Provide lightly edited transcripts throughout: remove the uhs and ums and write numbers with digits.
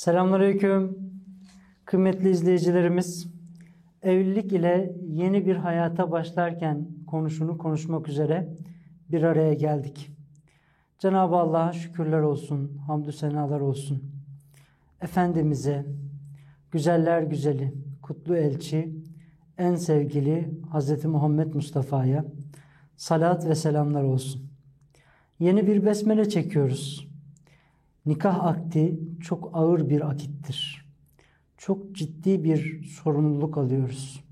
Selamünaleyküm. Kıymetli izleyicilerimiz, evlilik ile yeni bir hayata başlarken konusunu konuşmak üzere bir araya geldik. Cenab-ı Allah'a şükürler olsun, hamdü senalar olsun. Efendimiz'e, güzeller güzeli, kutlu elçi, en sevgili Hz. Muhammed Mustafa'ya salat ve selamlar olsun. Yeni bir besmele çekiyoruz. Nikah akdi çok ağır bir akittir. Çok ciddi bir sorumluluk alıyoruz.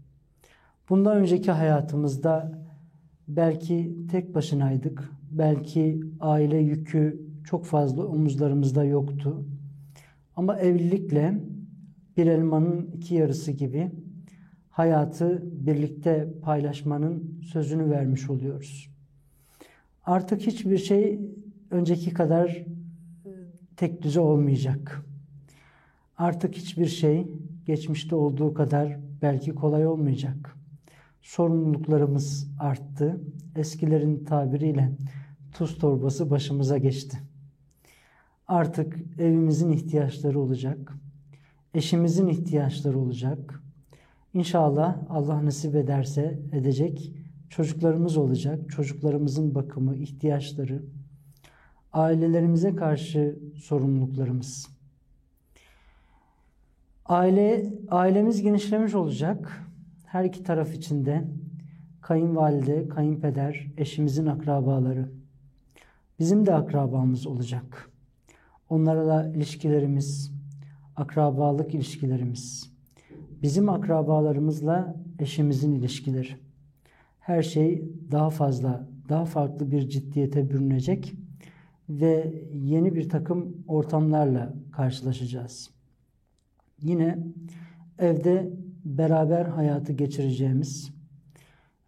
Bundan önceki hayatımızda belki tek başınaydık. Belki aile yükü çok fazla omuzlarımızda yoktu. Ama evlilikle bir elmanın iki yarısı gibi hayatı birlikte paylaşmanın sözünü vermiş oluyoruz. Artık hiçbir şey önceki kadar tek düze olmayacak. Artık hiçbir şey geçmişte olduğu kadar belki kolay olmayacak. Sorumluluklarımız arttı. Eskilerin tabiriyle tuz torbası başımıza geçti. Artık evimizin ihtiyaçları olacak. Eşimizin ihtiyaçları olacak. İnşallah Allah nasip ederse edecek. Çocuklarımız olacak. Çocuklarımızın bakımı, ihtiyaçları, ailelerimize karşı sorumluluklarımız. Ailemiz genişlemiş olacak. Her iki taraf içinde kayınvalide, kayınpeder, eşimizin akrabaları. Bizim de akrabamız olacak. Onlarla ilişkilerimiz, akrabalık ilişkilerimiz, bizim akrabalarımızla eşimizin ilişkileri. Her şey daha farklı bir ciddiyete bürünecek ve yeni bir takım ortamlarla karşılaşacağız. Yine evde beraber hayatı geçireceğimiz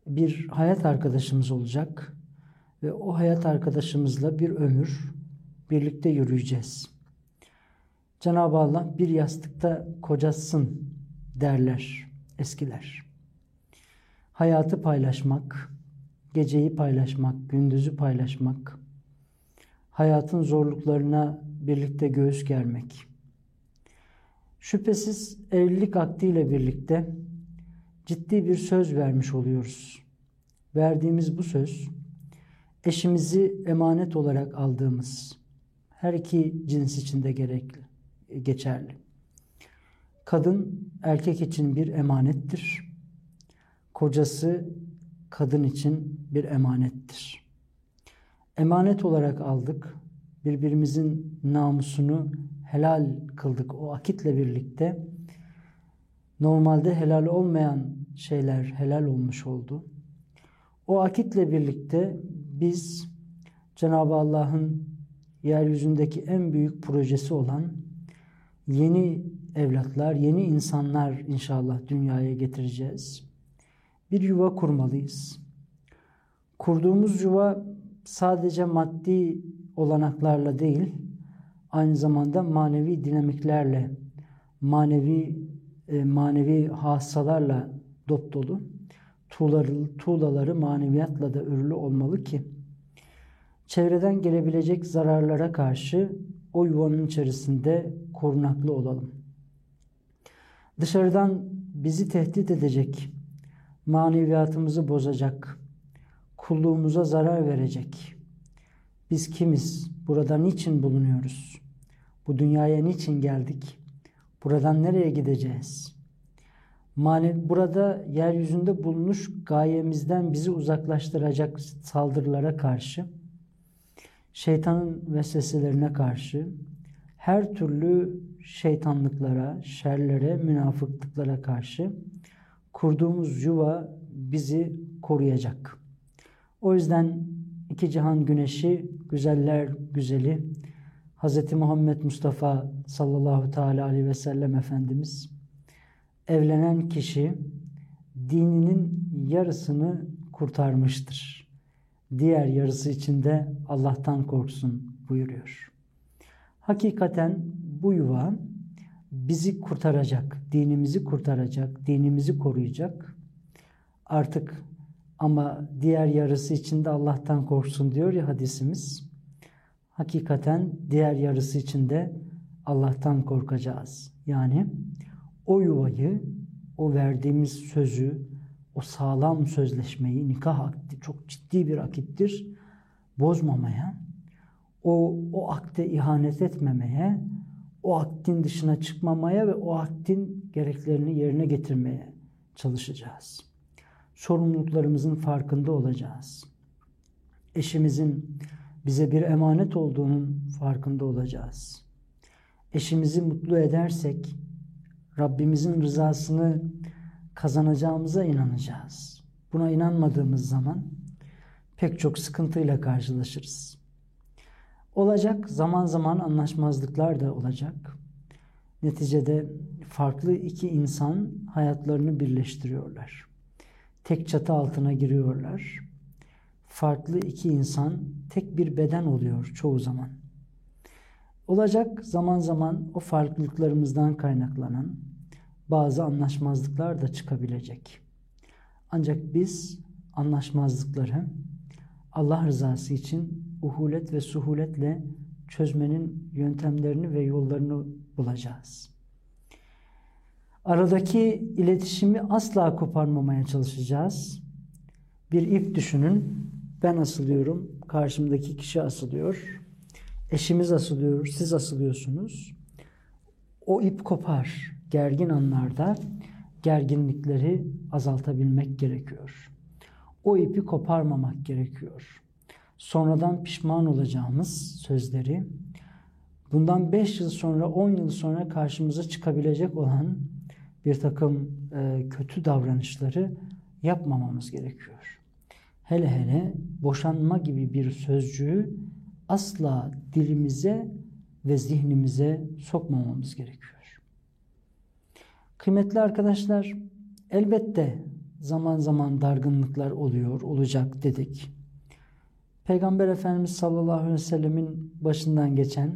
bir hayat arkadaşımız olacak ve o hayat arkadaşımızla bir ömür birlikte yürüyeceğiz. Cenab-ı Allah bir yastıkta kocatsın derler eskiler. Hayatı paylaşmak, geceyi paylaşmak, gündüzü paylaşmak, hayatın zorluklarına birlikte göğüs germek. Şüphesiz evlilik akdiyle birlikte ciddi bir söz vermiş oluyoruz. Verdiğimiz bu söz, eşimizi emanet olarak aldığımız, her iki cins için de geçerli. Kadın erkek için bir emanettir. Kocası kadın için bir emanettir. Emanet olarak aldık, birbirimizin namusunu helal kıldık o akitle birlikte. Normalde helal olmayan şeyler helal olmuş oldu. O akitle birlikte biz Cenab-ı Allah'ın yeryüzündeki en büyük projesi olan yeni evlatlar, yeni insanlar inşallah dünyaya getireceğiz. Bir yuva kurmalıyız. Kurduğumuz yuva sadece maddi olanaklarla değil, aynı zamanda manevi dinamiklerle, manevi hassalarla dopdolu, tuğlaları maneviyatla da örülü olmalı ki çevreden gelebilecek zararlara karşı o yuvanın içerisinde korunaklı olalım. Dışarıdan bizi tehdit edecek, maneviyatımızı bozacak, kulluğumuza zarar verecek, biz kimiz? Burada niçin bulunuyoruz? Bu dünyaya niçin geldik? Buradan nereye gideceğiz? Burada yeryüzünde bulunuş gayemizden bizi uzaklaştıracak saldırılara karşı, şeytanın vesveselerine karşı, her türlü şeytanlıklara, şerlere, münafıklıklara karşı kurduğumuz yuva bizi koruyacak. O yüzden İki cihan güneşi, güzeller güzeli Hz. Muhammed Mustafa sallallahu teala aleyhi ve sellem Efendimiz, evlenen kişi dininin yarısını kurtarmıştır. Diğer yarısı içinde Allah'tan korksun buyuruyor. Hakikaten bu yuva bizi kurtaracak, dinimizi kurtaracak, dinimizi koruyacak. Artık ama diğer yarısı içinde Allah'tan korksun diyor ya hadisimiz. Hakikaten diğer yarısı içinde Allah'tan korkacağız. Yani o yuvayı, o verdiğimiz sözü, o sağlam sözleşmeyi, nikah akdi çok ciddi bir akittir, bozmamaya, o akde ihanet etmemeye, o akdin dışına çıkmamaya ve o akdin gereklerini yerine getirmeye çalışacağız. Sorumluluklarımızın farkında olacağız. Eşimizin bize bir emanet olduğunun farkında olacağız. Eşimizi mutlu edersek Rabbimizin rızasını kazanacağımıza inanacağız. Buna inanmadığımız zaman pek çok sıkıntıyla karşılaşırız. Olacak, zaman zaman anlaşmazlıklar da olacak. Neticede farklı iki insan hayatlarını birleştiriyorlar. Tek çatı altına giriyorlar. Farklı iki insan tek bir beden oluyor çoğu zaman. Olacak, zaman zaman o farklılıklarımızdan kaynaklanan bazı anlaşmazlıklar da çıkabilecek. Ancak biz anlaşmazlıkları Allah rızası için uhulet ve suhuletle çözmenin yöntemlerini ve yollarını bulacağız. Aradaki iletişimi asla koparmamaya çalışacağız. Bir ip düşünün, ben asılıyorum, karşımdaki kişi asılıyor, eşimiz asılıyor, siz asılıyorsunuz. O ip kopar. Gergin anlarda gerginlikleri azaltabilmek gerekiyor. O ipi koparmamak gerekiyor. Sonradan pişman olacağımız sözleri, bundan 5 yıl sonra, 10 yıl sonra karşımıza çıkabilecek olan bir takım kötü davranışları yapmamamız gerekiyor. Hele hele boşanma gibi bir sözcüğü asla dilimize ve zihnimize sokmamamız gerekiyor. Kıymetli arkadaşlar, elbette zaman zaman dargınlıklar oluyor, olacak dedik. Peygamber Efendimiz sallallahu aleyhi ve sellemin başından geçen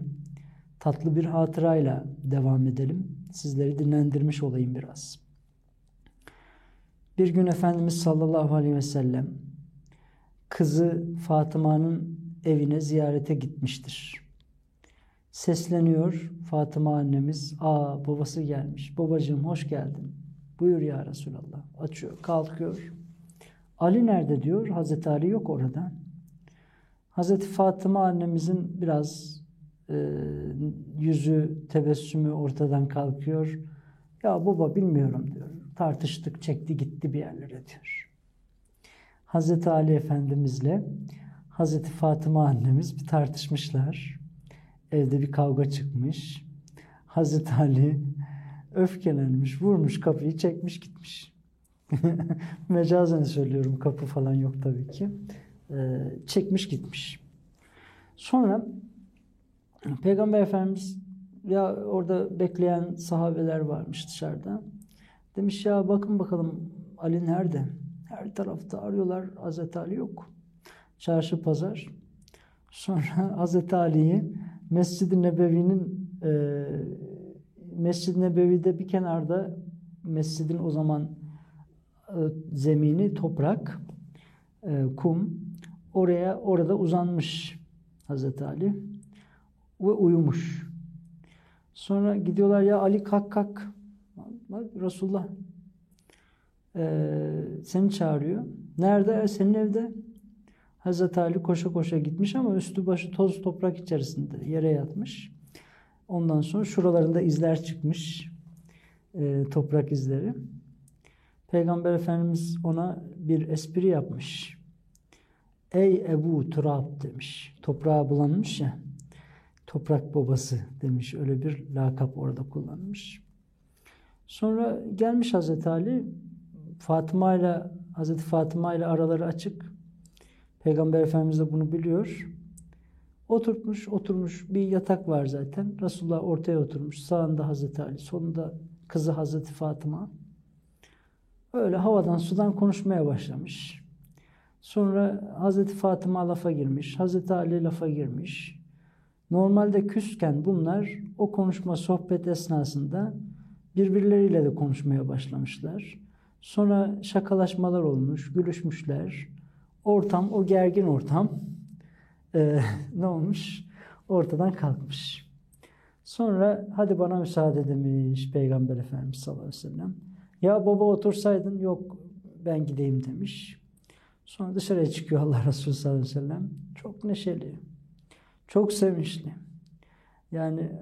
tatlı bir hatırayla devam edelim. Sizleri dinlendirmiş olayım biraz. Bir gün Efendimiz sallallahu aleyhi ve sellem kızı Fatıma'nın evine ziyarete gitmiştir. Sesleniyor Fatıma annemiz, aa babası gelmiş, babacığım hoş geldin. Buyur ya Resulallah. Açıyor, kalkıyor. Ali nerede diyor, Hazreti Ali yok orada. Hazreti Fatıma annemizin biraz yüzü, tebessümü ortadan kalkıyor. Ya baba bilmiyorum diyor. Tartıştık, çekti gitti bir yerlere diyor. Hazreti Ali Efendimizle Hazreti Fatıma annemiz bir tartışmışlar. Evde bir kavga çıkmış. Hazreti Ali öfkelenmiş, vurmuş kapıyı, çekmiş gitmiş. Mecazen söylüyorum, kapı falan yok tabii ki. Çekmiş gitmiş. Sonra Peygamber Efendimiz, ya orada bekleyen sahabeler varmış dışarıda. Demiş ya bakın bakalım Ali nerede? Her tarafta arıyorlar, Hazreti Ali yok. Çarşı pazar. Sonra Hazreti Ali'yi Mescid-i Nebevi'nin Mescid-i Nebevi'de bir kenarda, mescidin o zaman zemini toprak, kum, orada uzanmış Hazreti Ali ve uyumuş. Sonra gidiyorlar, ya Ali kalk kalk, Resulullah seni çağırıyor. Nerede? Senin evde. Hazreti Ali koşa koşa gitmiş ama üstü başı toz toprak içerisinde yere yatmış. Ondan sonra şuralarında izler çıkmış, toprak izleri. Peygamber Efendimiz ona bir espri yapmış. Ey Ebu Turab demiş. Toprağa bulanmış ya. Toprak babası demiş. Öyle bir lakap orada kullanmış. Sonra gelmiş Hazreti Ali. Hazreti Fatıma ile araları açık. Peygamber Efendimiz de bunu biliyor. Oturmuş. Bir yatak var zaten. Resulullah ortaya oturmuş. Sağında Hazreti Ali, solunda kızı Hazreti Fatıma. Öyle havadan sudan konuşmaya başlamış. Sonra Hazreti Fatıma lafa girmiş, Hazreti Ali lafa girmiş. Normalde küsken bunlar o konuşma, sohbet esnasında birbirleriyle de konuşmaya başlamışlar. Sonra şakalaşmalar olmuş, gülüşmüşler. Ortam, o gergin ortam ne olmuş? Ortadan kalkmış. Sonra hadi bana müsaade demiş Peygamber Efendimiz sallallahu aleyhi ve sellem. Ya baba otursaydın, yok ben gideyim demiş. Sonra dışarıya çıkıyor Allah Resulü sallallahu aleyhi ve sellem. Çok neşeli, çok sevinçli. Yani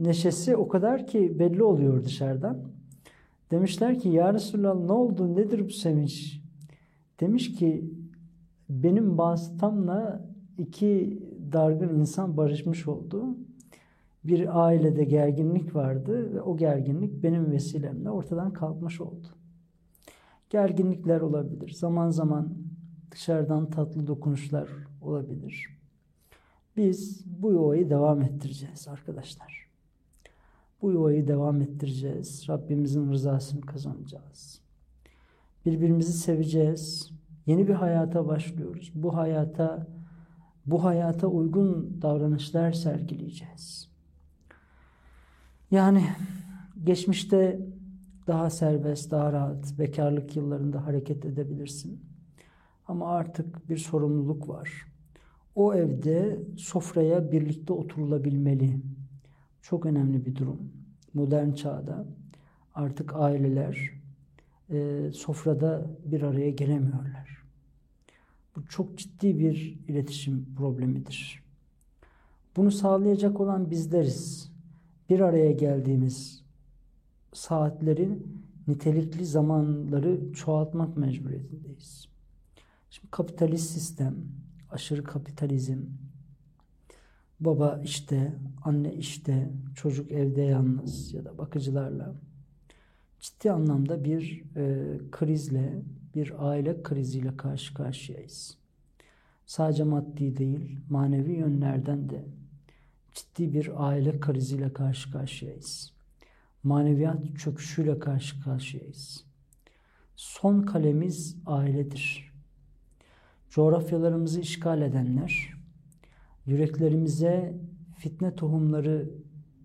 neşesi o kadar ki belli oluyor dışarıdan. Demişler ki ya Resulallah ne oldu, nedir bu sevinç? Demiş ki benim vasıtamla iki dargın insan barışmış oldu. Bir ailede gerginlik vardı ve o gerginlik benim vesilemle ortadan kalkmış oldu. Gerginlikler olabilir. Zaman zaman dışarıdan tatlı dokunuşlar olabilir. Biz bu yuvayı devam ettireceğiz arkadaşlar. Bu yuvayı devam ettireceğiz. Rabbimizin rızasını kazanacağız. Birbirimizi seveceğiz. Yeni bir hayata başlıyoruz. Bu hayata uygun davranışlar sergileyeceğiz. Yani geçmişte daha serbest, daha rahat, bekarlık yıllarında hareket edebilirsin. Ama artık bir sorumluluk var. O evde sofraya birlikte oturulabilmeli. Çok önemli bir durum. Modern çağda artık aileler sofrada bir araya gelemiyorlar. Bu çok ciddi bir iletişim problemidir. Bunu sağlayacak olan bizleriz. Bir araya geldiğimiz saatlerin nitelikli zamanları çoğaltmak mecburiyetindeyiz. Şimdi kapitalist sistem, aşırı kapitalizm, baba işte, anne işte, çocuk evde yalnız ya da bakıcılarla ciddi anlamda bir krizle, bir aile kriziyle karşı karşıyayız. Sadece maddi değil, manevi yönlerden de ciddi bir aile kriziyle karşı karşıyayız. Maneviyat çöküşüyle karşı karşıyayız. Son kalemiz ailedir. Coğrafyalarımızı işgal edenler, yüreklerimize fitne tohumları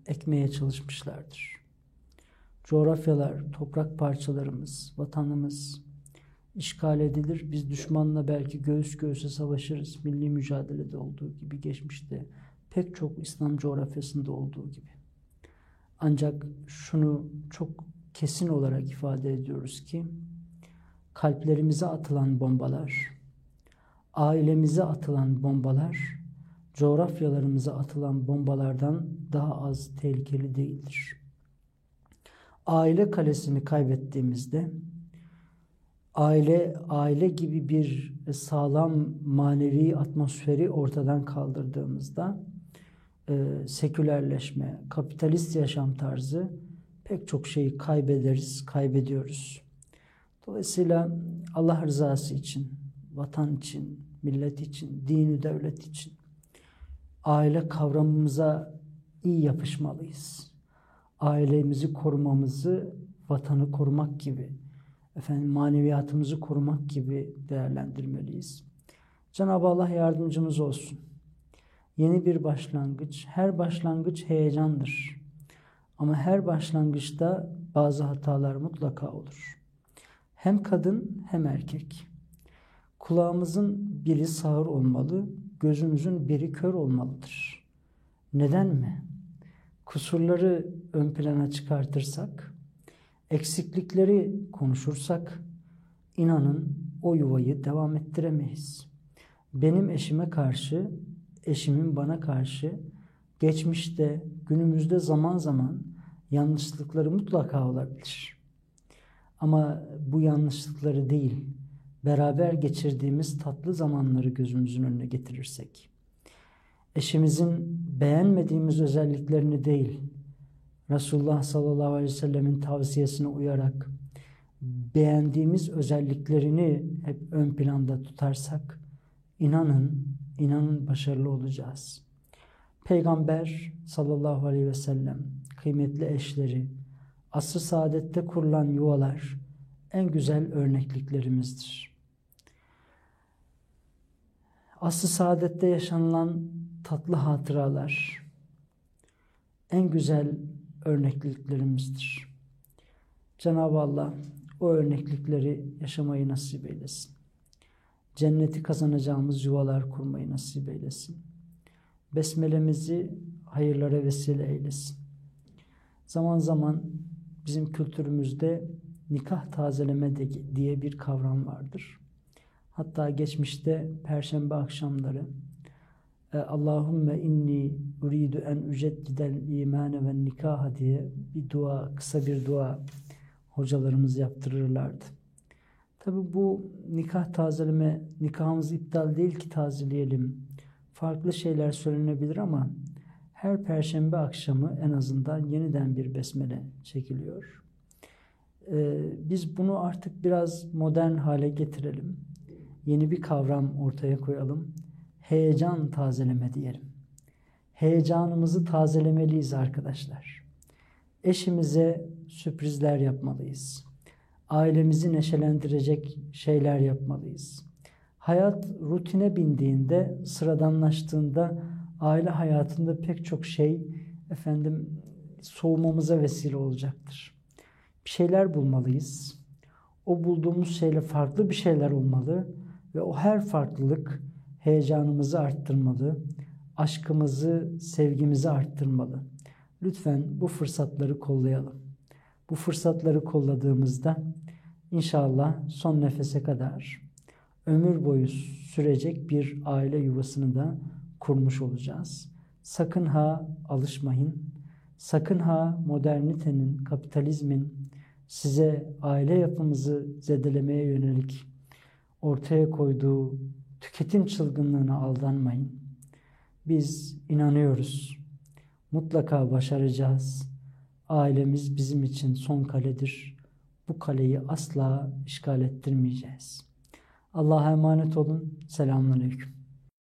ekmeye çalışmışlardır. Coğrafyalar, toprak parçalarımız, vatanımız işgal edilir. Biz düşmanla belki göğüs göğüse savaşırız. Milli mücadelede olduğu gibi, geçmişte pek çok İslam coğrafyasında olduğu gibi. Ancak şunu çok kesin olarak ifade ediyoruz ki kalplerimize atılan bombalar, ailemize atılan bombalar, coğrafyalarımıza atılan bombalardan daha az tehlikeli değildir. Aile kalesini kaybettiğimizde, aile gibi bir sağlam manevi atmosferi ortadan kaldırdığımızda sekülerleşme, kapitalist yaşam tarzı pek çok şeyi kaybediyoruz. Dolayısıyla Allah rızası için, vatan için, millet için, dini devlet için aile kavramımıza iyi yapışmalıyız. Ailemizi korumamızı vatanı korumak gibi, maneviyatımızı korumak gibi değerlendirmeliyiz. Cenab-ı Allah yardımcımız olsun. Yeni bir başlangıç, her başlangıç heyecandır. Ama her başlangıçta bazı hatalar mutlaka olur. Hem kadın hem erkek. Kulağımızın biri sağır olmalı, gözümüzün biri kör olmalıdır. Neden mi? Kusurları ön plana çıkartırsak, eksiklikleri konuşursak, inanın o yuvayı devam ettiremeyiz. Benim eşime karşı, eşimin bana karşı geçmişte, günümüzde zaman zaman yanlışlıkları mutlaka olabilir. Ama bu yanlışlıkları değil, beraber geçirdiğimiz tatlı zamanları gözümüzün önüne getirirsek, eşimizin beğenmediğimiz özelliklerini değil, Resulullah sallallahu aleyhi ve sellemin tavsiyesine uyarak beğendiğimiz özelliklerini hep ön planda tutarsak, inanın başarılı olacağız. Peygamber sallallahu aleyhi ve sellem kıymetli eşleri, asr-ı saadette kurulan yuvalar en güzel örnekliklerimizdir. Asr-ı saadette yaşanılan tatlı hatıralar en güzel örnekliklerimizdir. Cenab-ı Allah o örneklikleri yaşamayı nasip eylesin. Cenneti kazanacağımız yuvalar kurmayı nasip eylesin. Besmelemizi hayırlara vesile eylesin. Zaman zaman bizim kültürümüzde nikah tazeleme diye bir kavram vardır. Hatta geçmişte perşembe akşamları Allahümme inni uridu en üceddidel imane ve nikaha diye bir dua, kısa bir dua hocalarımız yaptırırlardı. Tabi bu nikah tazeleme, nikahımız iptal değil ki tazeleyelim. Farklı şeyler söylenebilir ama her perşembe akşamı en azından yeniden bir besmele çekiliyor. Biz bunu artık biraz modern hale getirelim. Yeni bir kavram ortaya koyalım. Heyecan tazeleme diyelim. Heyecanımızı tazelemeliyiz arkadaşlar. Eşimize sürprizler yapmalıyız. Ailemizi neşelendirecek şeyler yapmalıyız. Hayat rutine bindiğinde, sıradanlaştığında aile hayatında pek çok şey soğumamıza vesile olacaktır. Bir şeyler bulmalıyız. O bulduğumuz şeyle farklı bir şeyler olmalı ve o her farklılık heyecanımızı arttırmalı, aşkımızı, sevgimizi arttırmalı. Lütfen bu fırsatları kollayalım. Bu fırsatları kolladığımızda inşallah son nefese kadar ömür boyu sürecek bir aile yuvasını da kurmuş olacağız. Sakın ha alışmayın. Sakın ha modernitenin, kapitalizmin size aile yapımızı zedelemeye yönelik ortaya koyduğu tüketim çılgınlığına aldanmayın. Biz inanıyoruz. Mutlaka başaracağız. Ailemiz bizim için son kaledir. Bu kaleyi asla işgal ettirmeyeceğiz. Allah'a emanet olun. Selamünaleyküm.